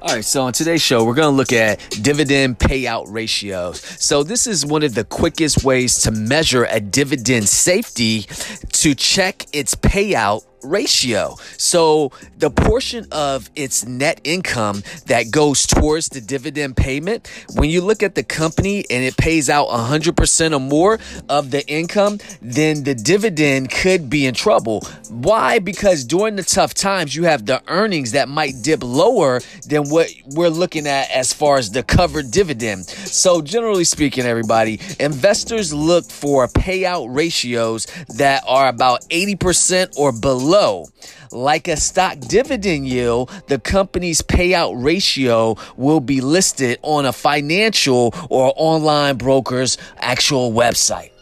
All right, so on today's show, we're going to look at dividend payout ratios. So this is one of the quickest ways to measure a dividend safety to check its payout ratio. So the portion of its net income that goes towards the dividend payment, when you look at the company and it pays out 100% or more of the income, then the dividend could be in trouble. Why? Because during the tough times, you have the earnings that might dip lower than what we're looking at as far as the covered dividend. So generally speaking, everybody, investors look for payout ratios that are about 80% or below. Like a stock dividend yield, the company's payout ratio will be listed on a financial or online broker's actual website.